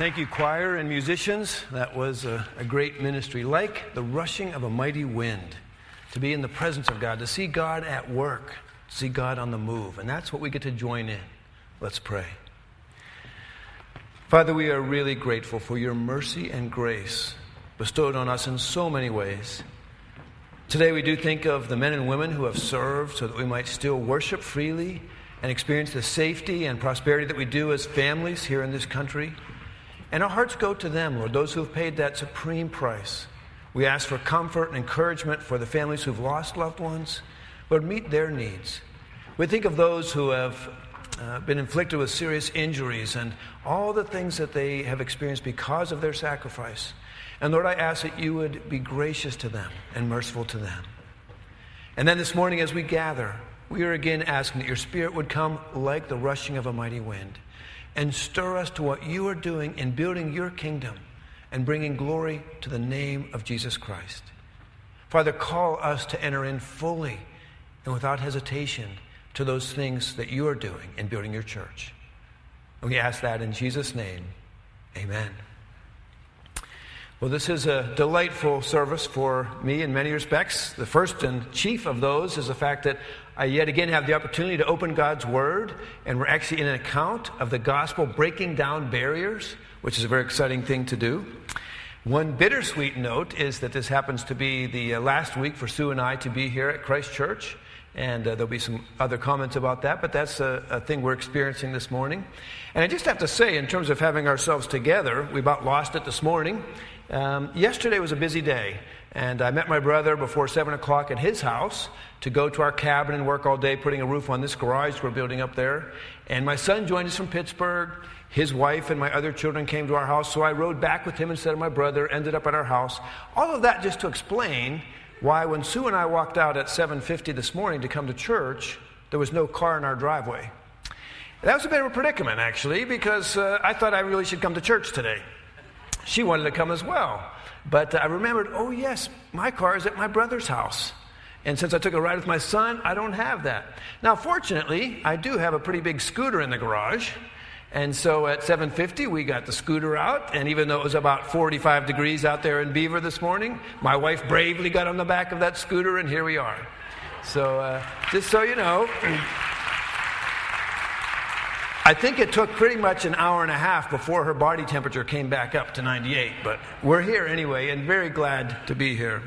Thank you, choir and musicians. That was a great ministry, like the rushing of a mighty wind, to be in the presence of God, to see God at work, to see God on the move. And that's what we get to join in. Let's pray. Father, we are really grateful for your mercy and grace bestowed on us in so many ways. Today we do think of the men and women who have served so that we might still worship freely and experience the safety and prosperity that we do as families here in this country. And our hearts go to them, Lord, those who have paid that supreme price. We ask for comfort and encouragement for the families who've lost loved ones. Lord, meet their needs. We think of those who have been inflicted with serious injuries and all the things that they have experienced because of their sacrifice. And Lord, I ask that you would be gracious to them and merciful to them. And then this morning as we gather, we are again asking that your Spirit would come like the rushing of a mighty wind and stir us to what you are doing in building your kingdom and bringing glory to the name of Jesus Christ. Father, call us to enter in fully and without hesitation to those things that you are doing in building your church. And we ask that in Jesus' name, amen. Well, this is a delightful service for me in many respects. The first and chief of those is the fact that I yet again have the opportunity to open God's Word, and we're actually in an account of the gospel breaking down barriers, which is a very exciting thing to do. One bittersweet note is that this happens to be the last week for Sue and I to be here at Christ Church, and there'll be some other comments about that, but that's a thing we're experiencing this morning. And I just have to say, in terms of having ourselves together, we about lost it this morning. Yesterday was a busy day, and I met my brother before 7 o'clock at his house to go to our cabin and work all day putting a roof on this garage we're building up there. And my son joined us from Pittsburgh. His wife and my other children came to our house, so I rode back with him instead of my brother, ended up at our house. All of that just to explain why when Sue and I walked out at 7:50 this morning to come to church, there was no car in our driveway. That was a bit of a predicament, actually, because I thought I really should come to church today. She wanted to come as well. But I remembered, oh yes, my car is at my brother's house. And since I took a ride with my son, I don't have that. Now, fortunately, I do have a pretty big scooter in the garage. And so at 7:50, we got the scooter out. And even though it was about 45 degrees out there in Beaver this morning, my wife bravely got on the back of that scooter, and here we are. So just so you know, I think it took pretty much an hour and a half before her body temperature came back up to 98, but we're here anyway and very glad to be here.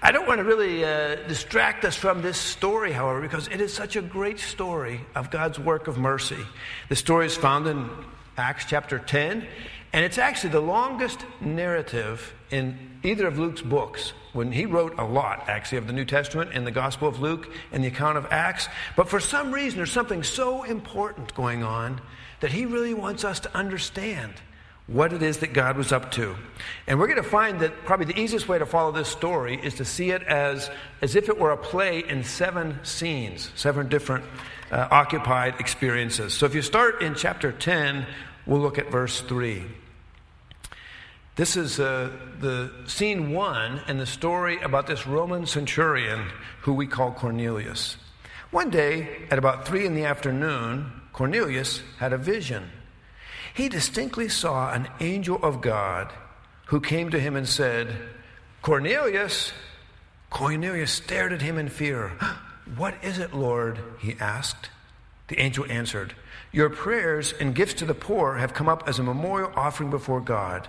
I don't want to really distract us from this story, however, because it is such a great story of God's work of mercy. The story is found in Acts chapter 10, and it's actually the longest narrative in either of Luke's books. When he wrote a lot, actually, of the New Testament and the Gospel of Luke and the account of Acts. But for some reason, there's something so important going on that he really wants us to understand what it is that God was up to. And we're going to find that probably the easiest way to follow this story is to see it as if it were a play in 7 scenes, 7 different occupied experiences. So if you start in chapter 10, we'll look at verse 3. This is the scene 1 in the story about this Roman centurion who we call Cornelius. One day, at about 3 p.m, Cornelius had a vision. He distinctly saw an angel of God who came to him and said, "Cornelius!" Cornelius stared at him in fear. "What is it, Lord?" he asked. The angel answered, "Your prayers and gifts to the poor have come up as a memorial offering before God.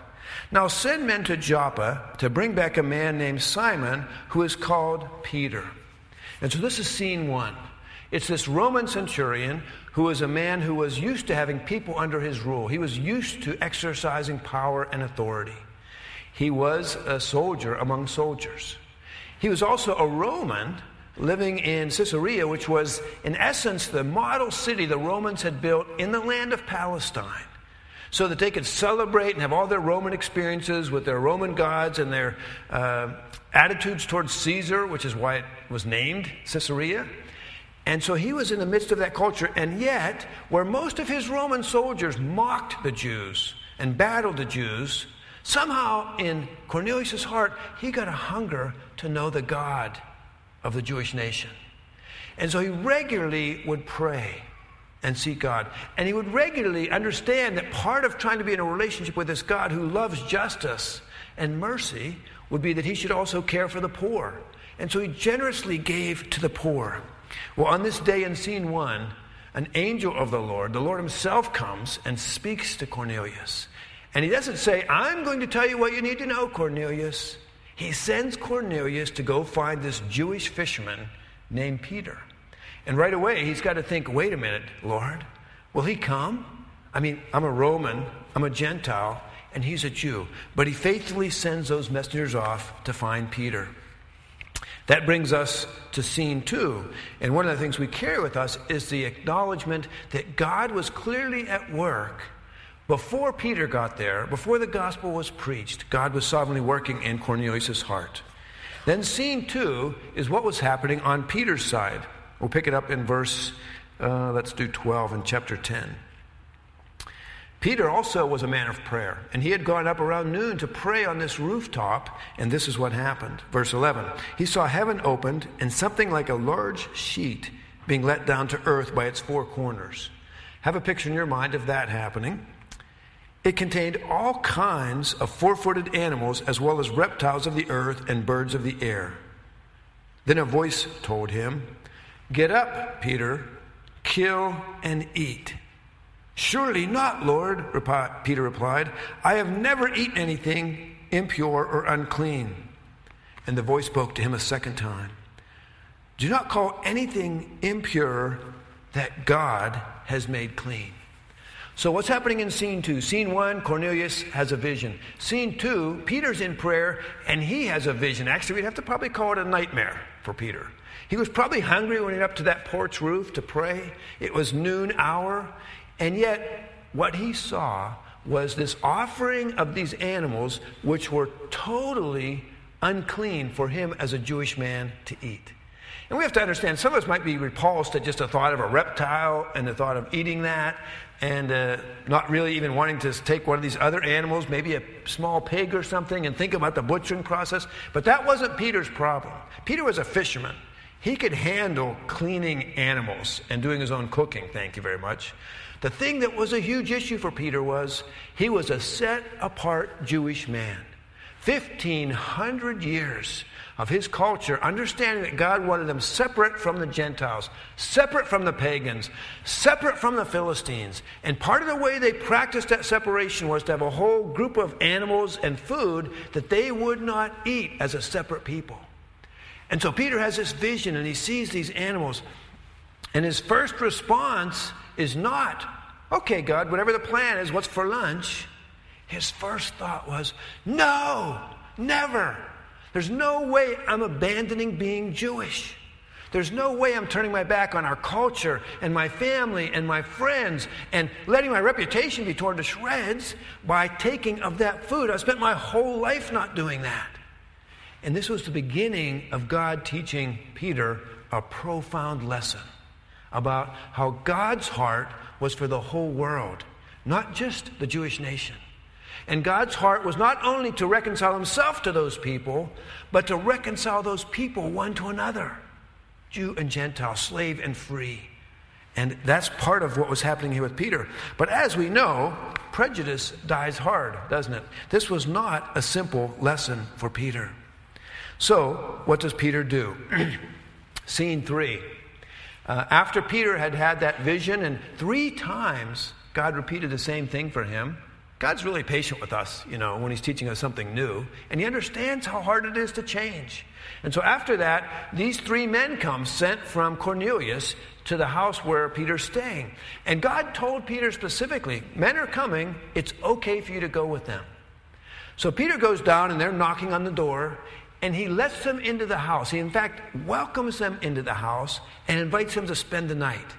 Now send men to Joppa to bring back a man named Simon who is called Peter." And so this is scene 1. It's this Roman centurion who is a man who was used to having people under his rule. He was used to exercising power and authority. He was a soldier among soldiers. He was also a Roman living in Caesarea, which was in essence the model city the Romans had built in the land of Palestine, so that they could celebrate and have all their Roman experiences with their Roman gods and their attitudes towards Caesar, which is why it was named Caesarea. And so he was in the midst of that culture, and yet, where most of his Roman soldiers mocked the Jews and battled the Jews, somehow in Cornelius' heart, he got a hunger to know the God of the Jewish nation. And so he regularly would pray and seek God. And he would regularly understand that part of trying to be in a relationship with this God who loves justice and mercy would be that he should also care for the poor. And so he generously gave to the poor. Well, on this day in scene one, an angel of the Lord himself comes and speaks to Cornelius. And he doesn't say, I'm going to tell you what you need to know, Cornelius. He sends Cornelius to go find this Jewish fisherman named Peter. And right away, he's got to think, wait a minute, Lord, will he come? I mean, I'm a Roman, I'm a Gentile, and he's a Jew. But he faithfully sends those messengers off to find Peter. That brings us to scene two. And one of the things we carry with us is the acknowledgement that God was clearly at work before Peter got there, before the gospel was preached. God was sovereignly working in Cornelius' heart. Then scene two is what was happening on Peter's side. We'll pick it up in verse, let's do 12 in chapter 10. Peter also was a man of prayer, and he had gone up around noon to pray on this rooftop, and this is what happened. Verse 11, he saw heaven opened and something like a large sheet being let down to earth by its four corners. Have a picture in your mind of that happening. It contained all kinds of four-footed animals as well as reptiles of the earth and birds of the air. Then a voice told him, "Get up, Peter, kill and eat." "Surely not, Lord," Peter replied. "I have never eaten anything impure or unclean." And the voice spoke to him a second time. "Do not call anything impure that God has made clean." So what's happening in scene two? Scene one, Cornelius has a vision. Scene two, Peter's in prayer, and he has a vision. Actually, we'd have to probably call it a nightmare for Peter. He was probably hungry when he went up to that porch roof to pray. It was noon hour. And yet, what he saw was this offering of these animals, which were totally unclean for him as a Jewish man to eat. And we have to understand, some of us might be repulsed at just the thought of a reptile and the thought of eating that and not really even wanting to take one of these other animals, maybe a small pig or something, and think about the butchering process. But that wasn't Peter's problem. Peter was a fisherman. He could handle cleaning animals and doing his own cooking, thank you very much. The thing that was a huge issue for Peter was he was a set-apart Jewish man. 1,500 years of his culture, understanding that God wanted them separate from the Gentiles, separate from the pagans, separate from the Philistines. And part of the way they practiced that separation was to have a whole group of animals and food that they would not eat as a separate people. And so Peter has this vision, and he sees these animals. And his first response is not, "Okay, God, whatever the plan is, what's for lunch?" His first thought was, "No, never. There's no way I'm abandoning being Jewish. There's no way I'm turning my back on our culture and my family and my friends and letting my reputation be torn to shreds by taking of that food. I spent my whole life not doing that." And this was the beginning of God teaching Peter a profound lesson about how God's heart was for the whole world, not just the Jewish nation. And God's heart was not only to reconcile himself to those people, but to reconcile those people one to another, Jew and Gentile, slave and free. And that's part of what was happening here with Peter. But as we know, prejudice dies hard, doesn't it? This was not a simple lesson for Peter. So, what does Peter do? Scene three. After Peter had that vision, and three times God repeated the same thing for him. God's really patient with us, you know, when he's teaching us something new. And he understands how hard it is to change. And so after that, these three men come, sent from Cornelius to the house where Peter's staying. And God told Peter specifically, "Men are coming, it's okay for you to go with them." So Peter goes down, and they're knocking on the door. And he lets them into the house. He, in fact, welcomes them into the house and invites them to spend the night.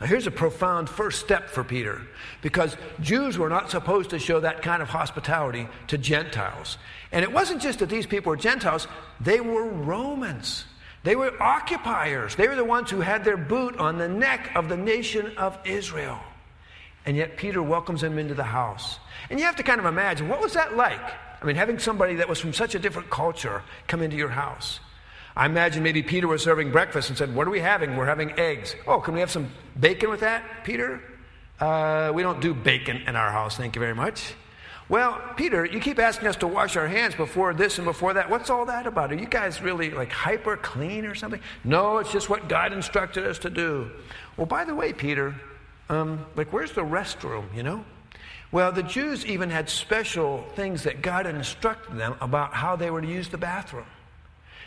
Now, here's a profound first step for Peter, because Jews were not supposed to show that kind of hospitality to Gentiles. And it wasn't just that these people were Gentiles. They were Romans. They were occupiers. They were the ones who had their boot on the neck of the nation of Israel. And yet Peter welcomes them into the house. And you have to kind of imagine, what was that like? I mean, having somebody that was from such a different culture come into your house. I imagine maybe Peter was serving breakfast and said, what are we having? We're having eggs. Oh, can we have some bacon with that, Peter? We don't do bacon in our house, thank you very much. Well, Peter, you keep asking us to wash our hands before this and before that. What's all that about? Are you guys really like hyper clean or something? No, it's just what God instructed us to do. Well, by the way, Peter, where's the restroom, you know? Well, the Jews even had special things that God instructed them about how they were to use the bathroom.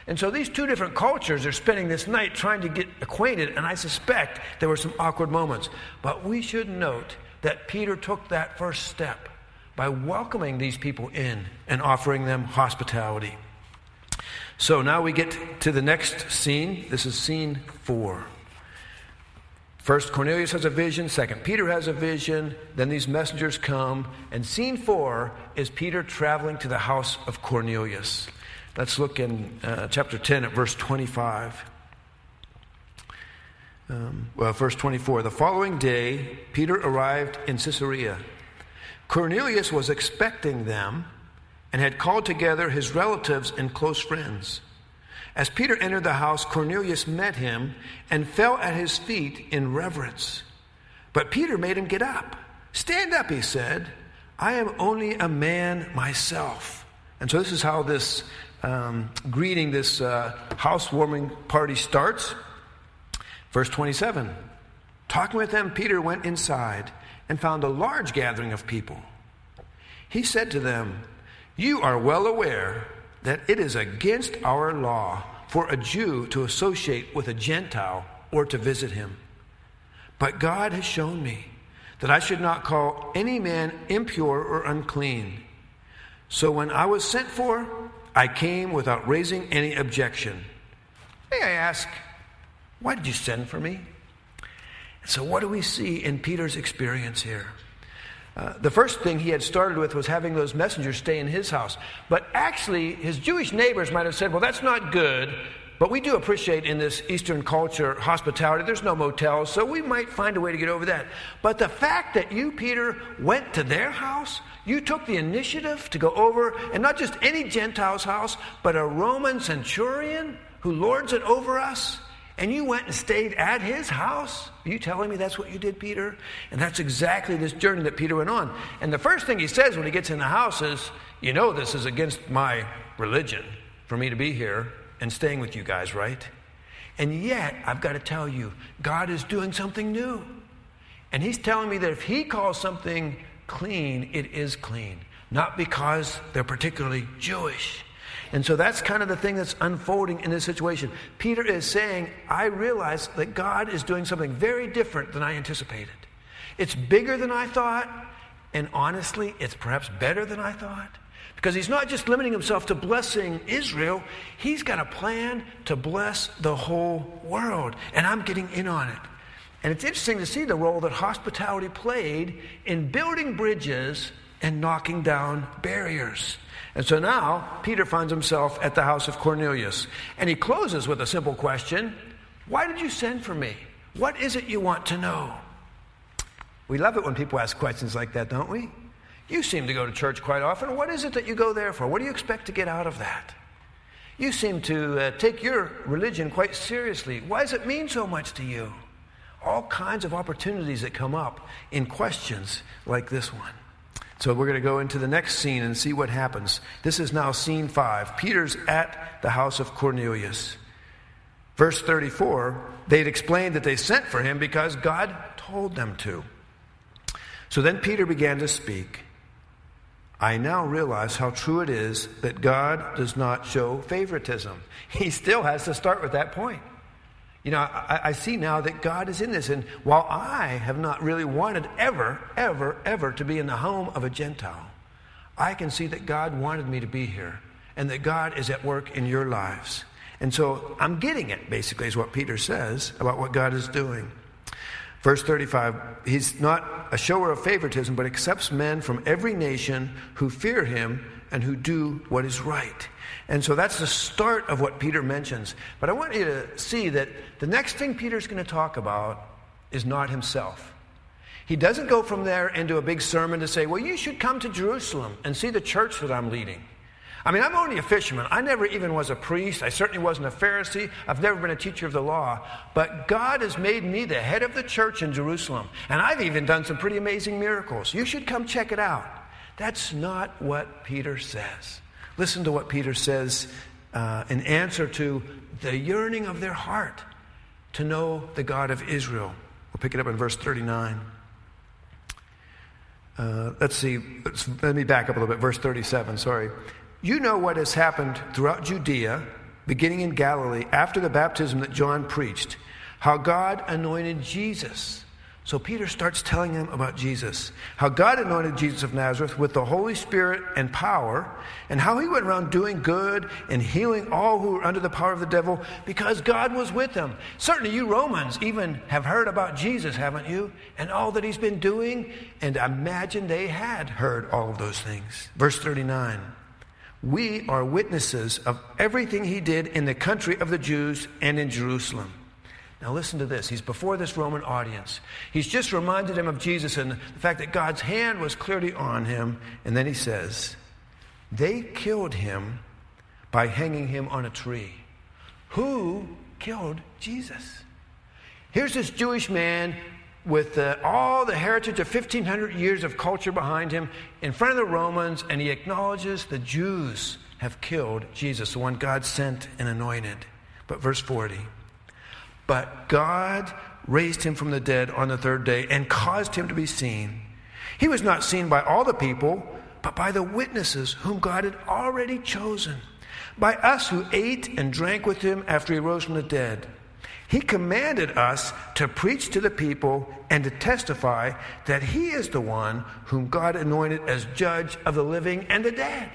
And so these two different cultures are spending this night trying to get acquainted, and I suspect there were some awkward moments. But we should note that Peter took that first step by welcoming these people in and offering them hospitality. So now we get to the next scene. This is scene 4. First, Cornelius has a vision. Second, Peter has a vision. Then these messengers come. And scene 4 is Peter traveling to the house of Cornelius. Let's look in chapter 10 at verse 25. Verse 24. The following day, Peter arrived in Caesarea. Cornelius was expecting them and had called together his relatives and close friends. As Peter entered the house, Cornelius met him and fell at his feet in reverence. But Peter made him get up. Stand up, he said. I am only a man myself. And so this is how this greeting, this housewarming party starts. Verse 27. Talking with them, Peter went inside and found a large gathering of people. He said to them, you are well aware that it is against our law for a Jew to associate with a Gentile or to visit him. But God has shown me that I should not call any man impure or unclean. So when I was sent for, I came without raising any objection. May I ask, why did you send for me? So what do we see in Peter's experience here? The first thing he had started with was having those messengers stay in his house. But actually, his Jewish neighbors might have said, well, that's not good, but we do appreciate in this Eastern culture hospitality. There's no motels, so we might find a way to get over that. But the fact that you, Peter, went to their house, you took the initiative to go over, and not just any Gentile's house, but a Roman centurion who lords it over us, and you went and stayed at his house? Are you telling me that's what you did, Peter? And that's exactly this journey that Peter went on. And the first thing he says when he gets in the house is, you know, this is against my religion for me to be here and staying with you guys, right? And yet, I've got to tell you, God is doing something new. And he's telling me that if he calls something clean, it is clean. Not because they're particularly Jewish. And so that's kind of the thing that's unfolding in this situation. Peter is saying, I realize that God is doing something very different than I anticipated. It's bigger than I thought, and honestly, it's perhaps better than I thought. Because he's not just limiting himself to blessing Israel, he's got a plan to bless the whole world, and I'm getting in on it. And it's interesting to see the role that hospitality played in building bridges and knocking down barriers. And so now, Peter finds himself at the house of Cornelius. And he closes with a simple question. Why did you send for me? What is it you want to know? We love it when people ask questions like that, don't we? You seem to go to church quite often. What is it that you go there for? What do you expect to get out of that? You seem to take your religion quite seriously. Why does it mean so much to you? All kinds of opportunities that come up in questions like this one. So we're going to go into the next scene and see what happens. This is now scene 5. Peter's at the house of Cornelius. Verse 34, they'd explained that they sent for him because God told them to. So then Peter began to speak. I now realize how true it is that God does not show favoritism. He still has to start with that point. You know, I see now that God is in this. And while I have not really wanted ever to be in the home of a Gentile, I can see that God wanted me to be here and that God is at work in your lives. And so I'm getting it, basically, is what Peter says about what God is doing. Verse 35, he's not a shower of favoritism, but accepts men from every nation who fear him and who do what is right. And so that's the start of what Peter mentions. But I want you to see that the next thing Peter's going to talk about is not himself. He doesn't go from there into a big sermon to say, well, you should come to Jerusalem and see the church that I'm leading. I mean, I'm only a fisherman. I never even was a priest. I certainly wasn't a Pharisee. I've never been a teacher of the law. But God has made me the head of the church in Jerusalem. And I've even done some pretty amazing miracles. You should come check it out. That's not what Peter says. Listen to what Peter says in answer to the yearning of their heart to know the God of Israel. We'll pick it up in verse 39. Let me back up a little bit. Verse 37, sorry. You know what has happened throughout Judea, beginning in Galilee, after the baptism that John preached, how God anointed Jesus. So Peter starts telling them about Jesus, how God anointed Jesus of Nazareth with the Holy Spirit and power, and how he went around doing good and healing all who were under the power of the devil because God was with him. Certainly you Romans even have heard about Jesus, haven't you? And all that he's been doing, and imagine they had heard all of those things. Verse 39. We are witnesses of everything he did in the country of the Jews and in Jerusalem. Now listen to this. He's before this Roman audience. He's just reminded him of Jesus and the fact that God's hand was clearly on him. And then he says, they killed him by hanging him on a tree. Who killed Jesus? Here's this Jewish man with all the heritage of 1,500 years of culture behind him, in front of the Romans, and he acknowledges the Jews have killed Jesus, the one God sent and anointed. But verse 40, but God raised him from the dead on the third day and caused him to be seen. He was not seen by all the people, but by the witnesses whom God had already chosen, by us who ate and drank with him after he rose from the dead. He commanded us to preach to the people and to testify that he is the one whom God anointed as judge of the living and the dead.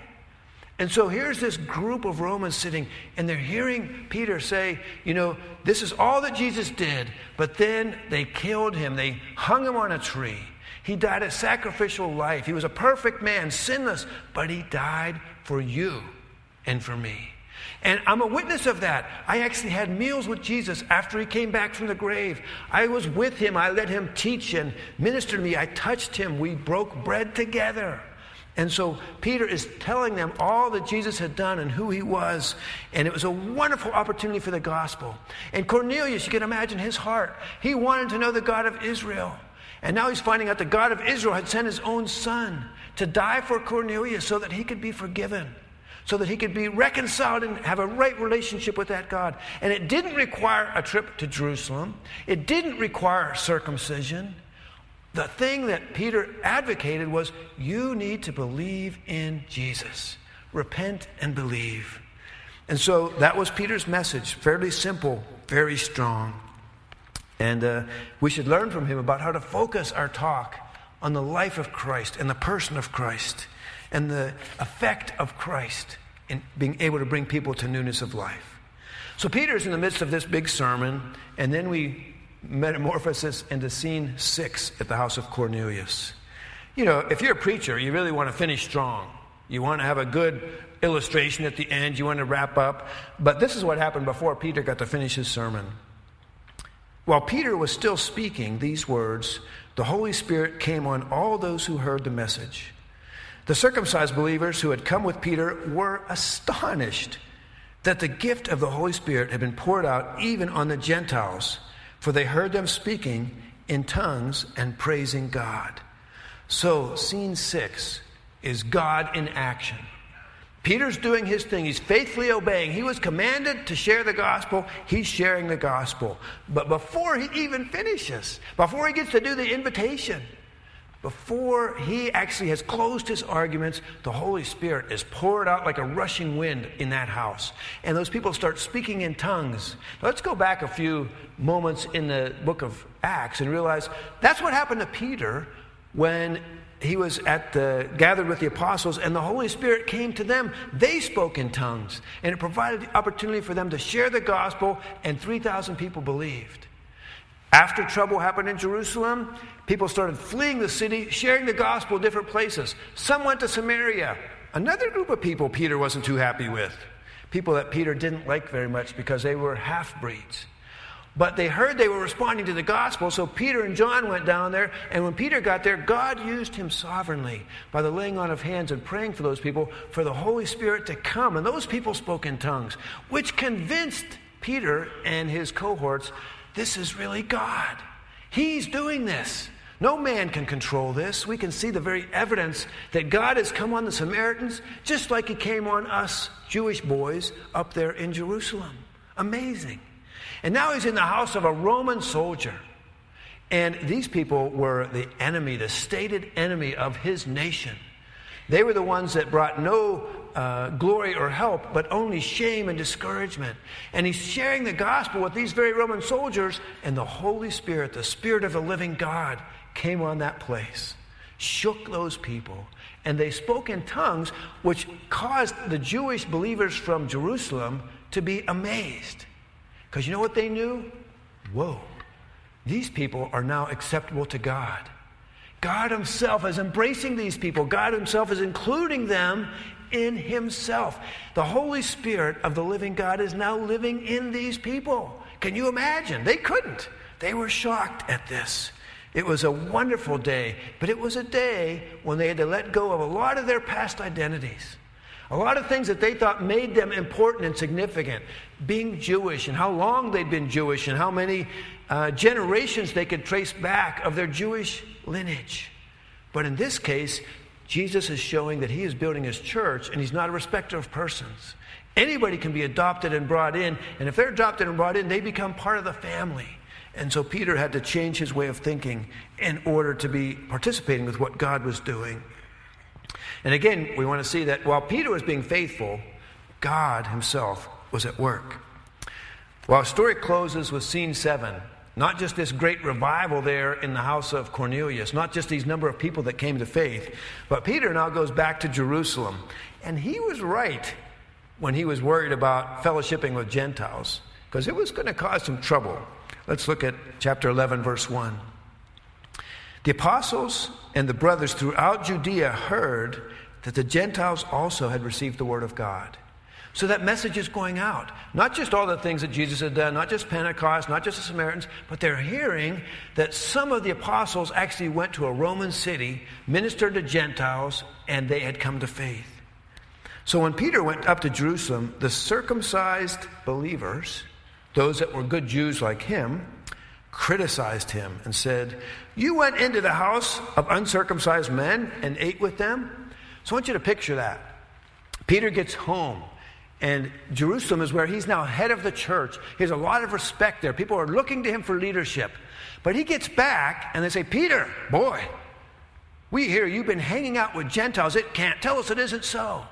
And so here's this group of Romans sitting, and they're hearing Peter say, you know, this is all that Jesus did, but then they killed him. They hung him on a tree. He died a sacrificial life. He was a perfect man, sinless, but he died for you and for me. And I'm a witness of that. I actually had meals with Jesus after he came back from the grave. I was with him. I let him teach and minister to me. I touched him. We broke bread together. And so Peter is telling them all that Jesus had done and who he was. And it was a wonderful opportunity for the gospel. And Cornelius, you can imagine his heart. He wanted to know the God of Israel. And now he's finding out the God of Israel had sent his own son to die for Cornelius so that he could be forgiven, so that he could be reconciled and have a right relationship with that God. And it didn't require a trip to Jerusalem. It didn't require circumcision. The thing that Peter advocated was, you need to believe in Jesus. Repent and believe. And so that was Peter's message. Fairly simple, very strong. And we should learn from him about how to focus our talk on the life of Christ and the person of Christ, and the effect of Christ in being able to bring people to newness of life. So Peter's in the midst of this big sermon, and then we metamorphose into scene 6 at the house of Cornelius. You know, if you're a preacher, you really want to finish strong. You want to have a good illustration at the end. You want to wrap up. But this is what happened before Peter got to finish his sermon. While Peter was still speaking these words, the Holy Spirit came on all those who heard the message. The circumcised believers who had come with Peter were astonished that the gift of the Holy Spirit had been poured out even on the Gentiles, for they heard them speaking in tongues and praising God. So, scene 6 is God in action. Peter's doing his thing. He's faithfully obeying. He was commanded to share the gospel. He's sharing the gospel. But before he even finishes, before he gets to do the invitation, before he actually has closed his arguments, the Holy Spirit is poured out like a rushing wind in that house. And those people start speaking in tongues. Now, let's go back a few moments in the book of Acts and realize that's what happened to Peter when he was gathered with the apostles, and the Holy Spirit came to them. They spoke in tongues, and it provided the opportunity for them to share the gospel, and 3,000 people believed. After trouble happened in Jerusalem, people started fleeing the city, sharing the gospel in different places. Some went to Samaria. Another group of people Peter wasn't too happy with. People that Peter didn't like very much because they were half-breeds. But they heard they were responding to the gospel, so Peter and John went down there. And when Peter got there, God used him sovereignly by the laying on of hands and praying for those people, for the Holy Spirit to come. And those people spoke in tongues, which convinced Peter and his cohorts, this is really God. He's doing this. No man can control this. We can see the very evidence that God has come on the Samaritans just like he came on us Jewish boys up there in Jerusalem. Amazing. And now he's in the house of a Roman soldier. And these people were the enemy, the stated enemy of his nation. They were the ones that brought no glory or help, but only shame and discouragement. And he's sharing the gospel with these very Roman soldiers, and the Holy Spirit, the Spirit of the living God, came on that place, shook those people, and they spoke in tongues, which caused the Jewish believers from Jerusalem to be amazed. Because you know what they knew? Whoa, these people are now acceptable to God. God himself is embracing these people. God himself is including them in himself. The Holy Spirit of the living God is now living in these people. Can you imagine? They couldn't. They were shocked at this. It was a wonderful day, but it was a day when they had to let go of a lot of their past identities. A lot of things that they thought made them important and significant. Being Jewish and how long they'd been Jewish and how many generations they could trace back of their Jewish lineage. But in this case, Jesus is showing that he is building his church and he's not a respecter of persons. Anybody can be adopted and brought in. And if they're adopted and brought in, they become part of the family. And so Peter had to change his way of thinking in order to be participating with what God was doing. And again, we want to see that while Peter was being faithful, God himself was at work. Well, our story closes with scene 7. Not just this great revival there in the house of Cornelius, not just these number of people that came to faith, but Peter now goes back to Jerusalem. And he was right when he was worried about fellowshipping with Gentiles, because it was going to cause some trouble. Let's look at chapter 11, verse 1. The apostles and the brothers throughout Judea heard that the Gentiles also had received the word of God. So that message is going out. Not just all the things that Jesus had done, not just Pentecost, not just the Samaritans, but they're hearing that some of the apostles actually went to a Roman city, ministered to Gentiles, and they had come to faith. So when Peter went up to Jerusalem, the circumcised believers, those that were good Jews like him, criticized him and said, "You went into the house of uncircumcised men and ate with them?" So I want you to picture that. Peter gets home. And Jerusalem is where he's now head of the church. He has a lot of respect there. People are looking to him for leadership. But he gets back and they say, "Peter, boy, we hear you've been hanging out with Gentiles. It can't tell us it isn't so.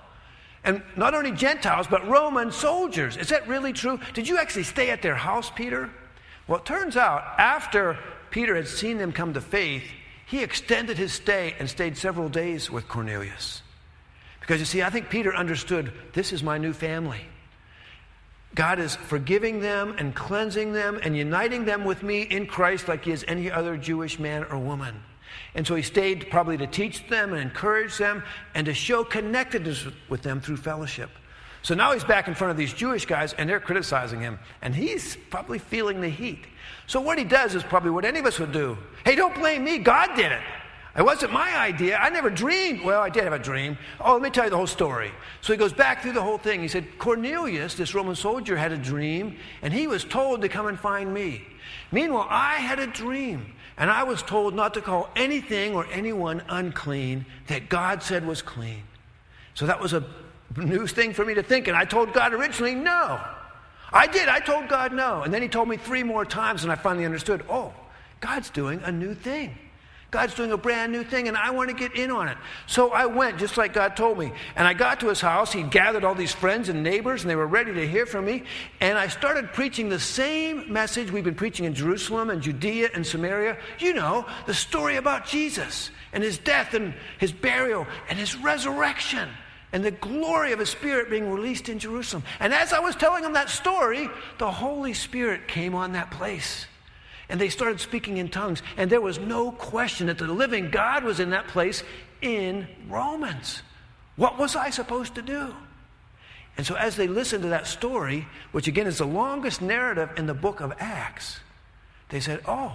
And not only Gentiles, but Roman soldiers. Is that really true? Did you actually stay at their house, Peter?" Well, it turns out after Peter had seen them come to faith, he extended his stay and stayed several days with Cornelius. Because, you see, I think Peter understood, this is my new family. God is forgiving them and cleansing them and uniting them with me in Christ like he is any other Jewish man or woman. And so he stayed probably to teach them and encourage them and to show connectedness with them through fellowship. So now he's back in front of these Jewish guys and they're criticizing him. And he's probably feeling the heat. So what he does is probably what any of us would do. Hey, don't blame me. God did it. It wasn't my idea. I never dreamed. Well, I did have a dream. Oh, let me tell you the whole story. So he goes back through the whole thing. He said, Cornelius, this Roman soldier, had a dream, and he was told to come and find me. Meanwhile, I had a dream, and I was told not to call anything or anyone unclean that God said was clean. So that was a new thing for me to think, and I told God originally, no. I did. I told God no. And then he told me 3 more times, and I finally understood, oh, God's doing a new thing. God's doing a brand new thing, and I want to get in on it. So I went, just like God told me. And I got to his house. He gathered all these friends and neighbors, and they were ready to hear from me. And I started preaching the same message we've been preaching in Jerusalem and Judea and Samaria. You know, the story about Jesus and his death and his burial and his resurrection and the glory of his Spirit being released in Jerusalem. And as I was telling them that story, the Holy Spirit came on that place. And they started speaking in tongues. And there was no question that the living God was in that place in Romans. What was I supposed to do? And so as they listened to that story, which again is the longest narrative in the book of Acts, they said, oh,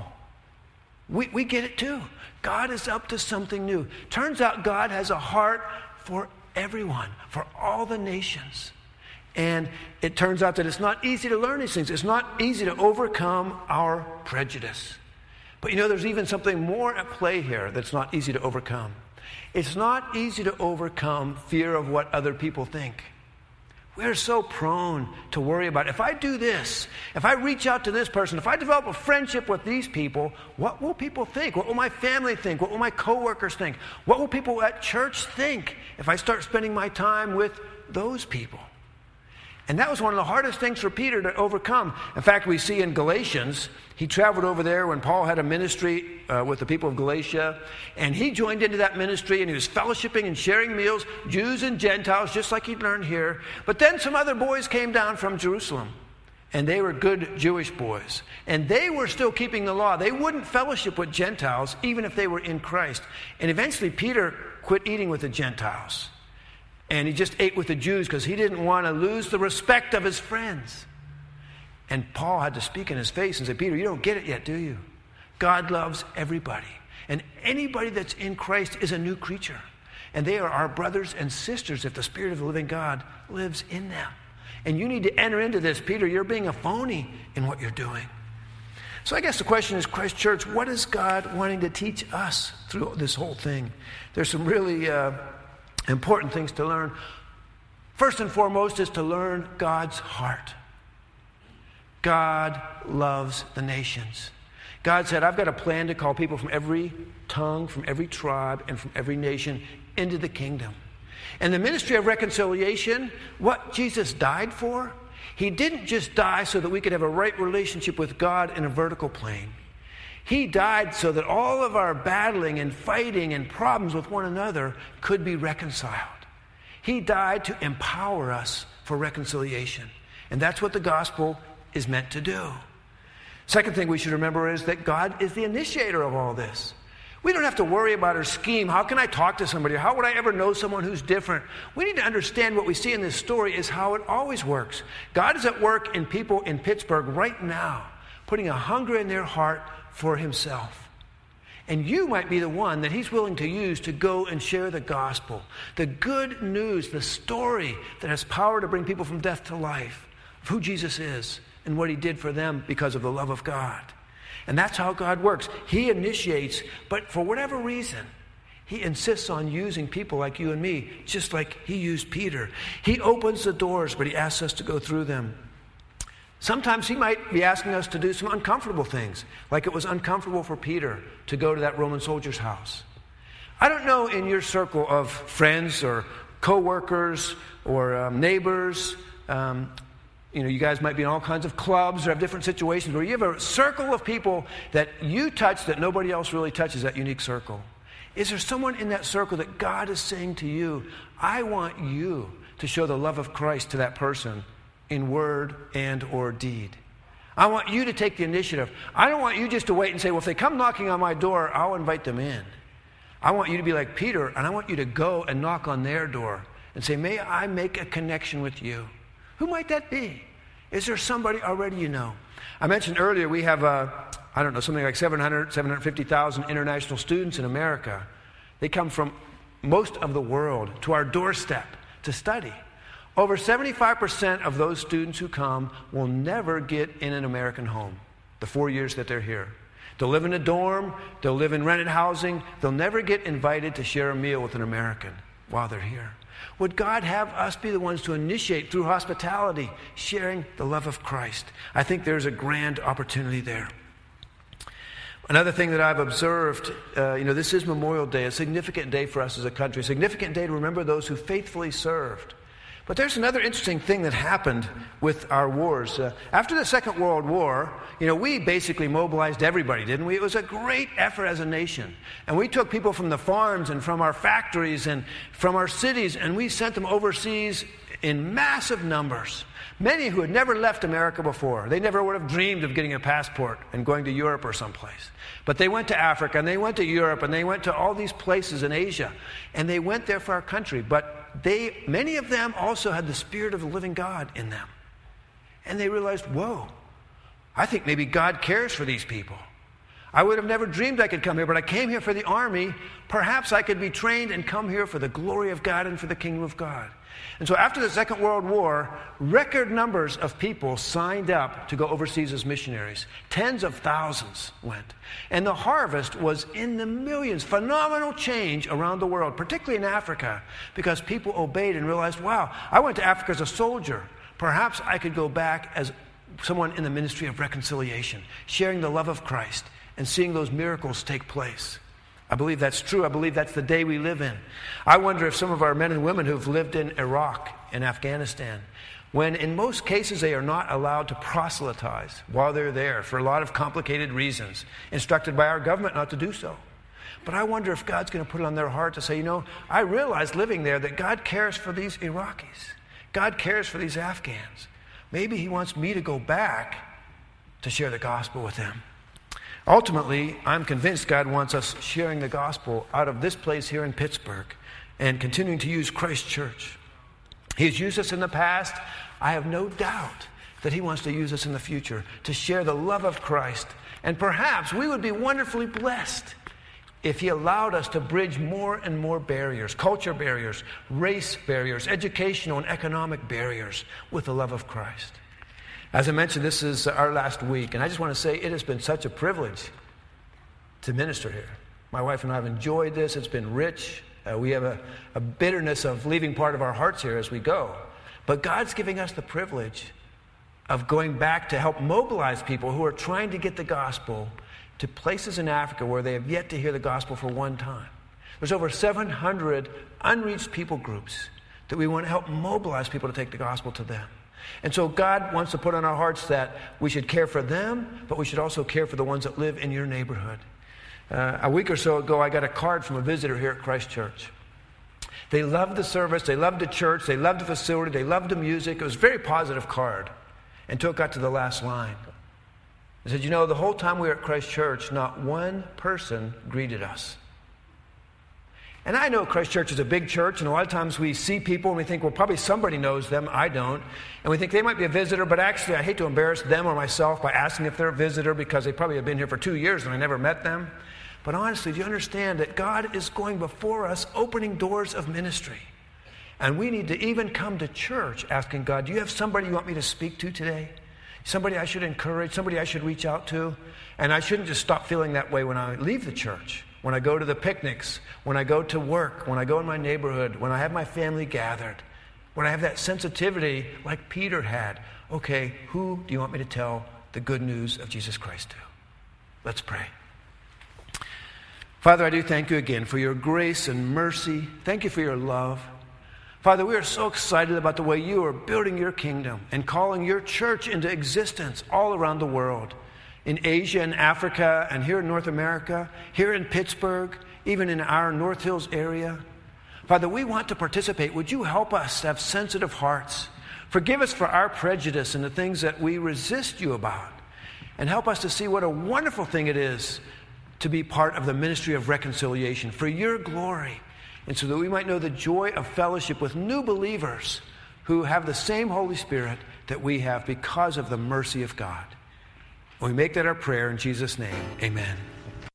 we get it too. God is up to something new. Turns out God has a heart for everyone, for all the nations. And it turns out that it's not easy to learn these things. It's not easy to overcome our prejudice. But you know, there's even something more at play here that's not easy to overcome. It's not easy to overcome fear of what other people think. We're so prone to worry about, if I do this, if I reach out to this person, if I develop a friendship with these people, what will people think? What will my family think? What will my coworkers think? What will people at church think if I start spending my time with those people? And that was one of the hardest things for Peter to overcome. In fact, we see in Galatians, he traveled over there when Paul had a ministry with the people of Galatia, and he joined into that ministry, and he was fellowshipping and sharing meals, Jews and Gentiles, just like he'd learned here. But then some other boys came down from Jerusalem, and they were good Jewish boys, and they were still keeping the law. They wouldn't fellowship with Gentiles, even if they were in Christ. And eventually, Peter quit eating with the Gentiles. And he just ate with the Jews because he didn't want to lose the respect of his friends. And Paul had to speak in his face and say, Peter, you don't get it yet, do you? God loves everybody. And anybody that's in Christ is a new creature. And they are our brothers and sisters if the Spirit of the living God lives in them. And you need to enter into this. Peter, you're being a phony in what you're doing. So I guess the question is, Christ Church, what is God wanting to teach us through this whole thing? There's some really important things to learn. First and foremost is to learn God's heart. God loves the nations. God said, I've got a plan to call people from every tongue, from every tribe, and from every nation into the kingdom. And the ministry of reconciliation, what Jesus died for, he didn't just die so that we could have a right relationship with God in a vertical plane. He died so that all of our battling and fighting and problems with one another could be reconciled. He died to empower us for reconciliation. And that's what the gospel is meant to do. Second thing we should remember is that God is the initiator of all this. We don't have to worry about our scheme. How can I talk to somebody? How would I ever know someone who's different? We need to understand what we see in this story is how it always works. God is at work in people in Pittsburgh right now, putting a hunger in their heart for himself. And you might be the one that he's willing to use to go and share the gospel, the good news, the story that has power to bring people from death to life, of who Jesus is and what he did for them because of the love of God. And that's how God works. He initiates, but for whatever reason, he insists on using people like you and me, just like he used Peter. He opens the doors, but he asks us to go through them. Sometimes he might be asking us to do some uncomfortable things, like it was uncomfortable for Peter to go to that Roman soldier's house. I don't know in your circle of friends or co-workers or neighbors, you guys might be in all kinds of clubs or have different situations where you have a circle of people that you touch that nobody else really touches, that unique circle. Is there someone in that circle that God is saying to you, I want you to show the love of Christ to that person? In word and or deed. I want you to take the initiative. I don't want you just to wait and say, well, if they come knocking on my door, I'll invite them in. I want you to be like Peter, and I want you to go and knock on their door and say, may I make a connection with you? Who might that be? Is there somebody already you know? I mentioned earlier we have, something like 750,000 international students in America. They come from most of the world to our doorstep to study. Over 75% of those students who come will never get in an American home the 4 years that they're here. They'll live in a dorm. They'll live in rented housing. They'll never get invited to share a meal with an American while they're here. Would God have us be the ones to initiate through hospitality, sharing the love of Christ? I think there's a grand opportunity there. Another thing that I've observed, this is Memorial Day, a significant day for us as a country, a significant day to remember those who faithfully served. But there's another interesting thing that happened with our wars. After the Second World War, we basically mobilized everybody, didn't we? It was a great effort as a nation. And we took people from the farms and from our factories and from our cities, and we sent them overseas in massive numbers. Many who had never left America before. They never would have dreamed of getting a passport and going to Europe or someplace. But they went to Africa, and they went to Europe, and they went to all these places in Asia. And they went there for our country. But many of them also had the Spirit of the living God in them. And they realized, whoa, I think maybe God cares for these people. I would have never dreamed I could come here, but I came here for the army. Perhaps I could be trained and come here for the glory of God and for the kingdom of God. And so after the Second World War, record numbers of people signed up to go overseas as missionaries. Tens of thousands went. And the harvest was in the millions. Phenomenal change around the world, particularly in Africa, because people obeyed and realized, wow, I went to Africa as a soldier. Perhaps I could go back as someone in the ministry of reconciliation, sharing the love of Christ and seeing those miracles take place. I believe that's true. I believe that's the day we live in. I wonder if some of our men and women who've lived in Iraq and Afghanistan, when in most cases they are not allowed to proselytize while they're there for a lot of complicated reasons, instructed by our government not to do so. But I wonder if God's going to put it on their heart to say, you know, I realize living there that God cares for these Iraqis. God cares for these Afghans. Maybe he wants me to go back to share the gospel with them. Ultimately, I'm convinced God wants us sharing the gospel out of this place here in Pittsburgh and continuing to use Christ Church. He has used us in the past. I have no doubt that he wants to use us in the future to share the love of Christ. And perhaps we would be wonderfully blessed if he allowed us to bridge more and more barriers, culture barriers, race barriers, educational and economic barriers with the love of Christ. As I mentioned, this is our last week, and I just want to say it has been such a privilege to minister here. My wife and I have enjoyed this. It's been rich. We have a bitterness of leaving part of our hearts here as we go. But God's giving us the privilege of going back to help mobilize people who are trying to get the gospel to places in Africa where they have yet to hear the gospel for one time. There's over 700 unreached people groups that we want to help mobilize people to take the gospel to them. And so God wants to put on our hearts that we should care for them, but we should also care for the ones that live in your neighborhood. A week or so ago, I got a card from a visitor here at Christ Church. They loved the service, they loved the church, they loved the facility, they loved the music. It was a very positive card until it got to the last line. They said, you know, the whole time we were at Christ Church, not one person greeted us. And I know Christ Church is a big church, and a lot of times we see people and we think, well, probably somebody knows them. I don't. And we think they might be a visitor, but actually I hate to embarrass them or myself by asking if they're a visitor because they probably have been here for 2 years and I never met them. But honestly, do you understand that God is going before us, opening doors of ministry? And we need to even come to church asking God, do you have somebody you want me to speak to today? Somebody I should encourage, somebody I should reach out to? And I shouldn't just stop feeling that way when I leave the church. When I go to the picnics, when I go to work, when I go in my neighborhood, when I have my family gathered, when I have that sensitivity like Peter had. Okay, who do you want me to tell the good news of Jesus Christ to? Let's pray. Father, I do thank you again for your grace and mercy. Thank you for your love. Father, we are so excited about the way you are building your kingdom and calling your church into existence all around the world. In Asia and Africa and here in North America, here in Pittsburgh, even in our North Hills area. Father, we want to participate. Would you help us to have sensitive hearts? Forgive us for our prejudice and the things that we resist you about. And help us to see what a wonderful thing it is to be part of the ministry of reconciliation for your glory. And so that we might know the joy of fellowship with new believers who have the same Holy Spirit that we have because of the mercy of God. We make that our prayer in Jesus' name. Amen.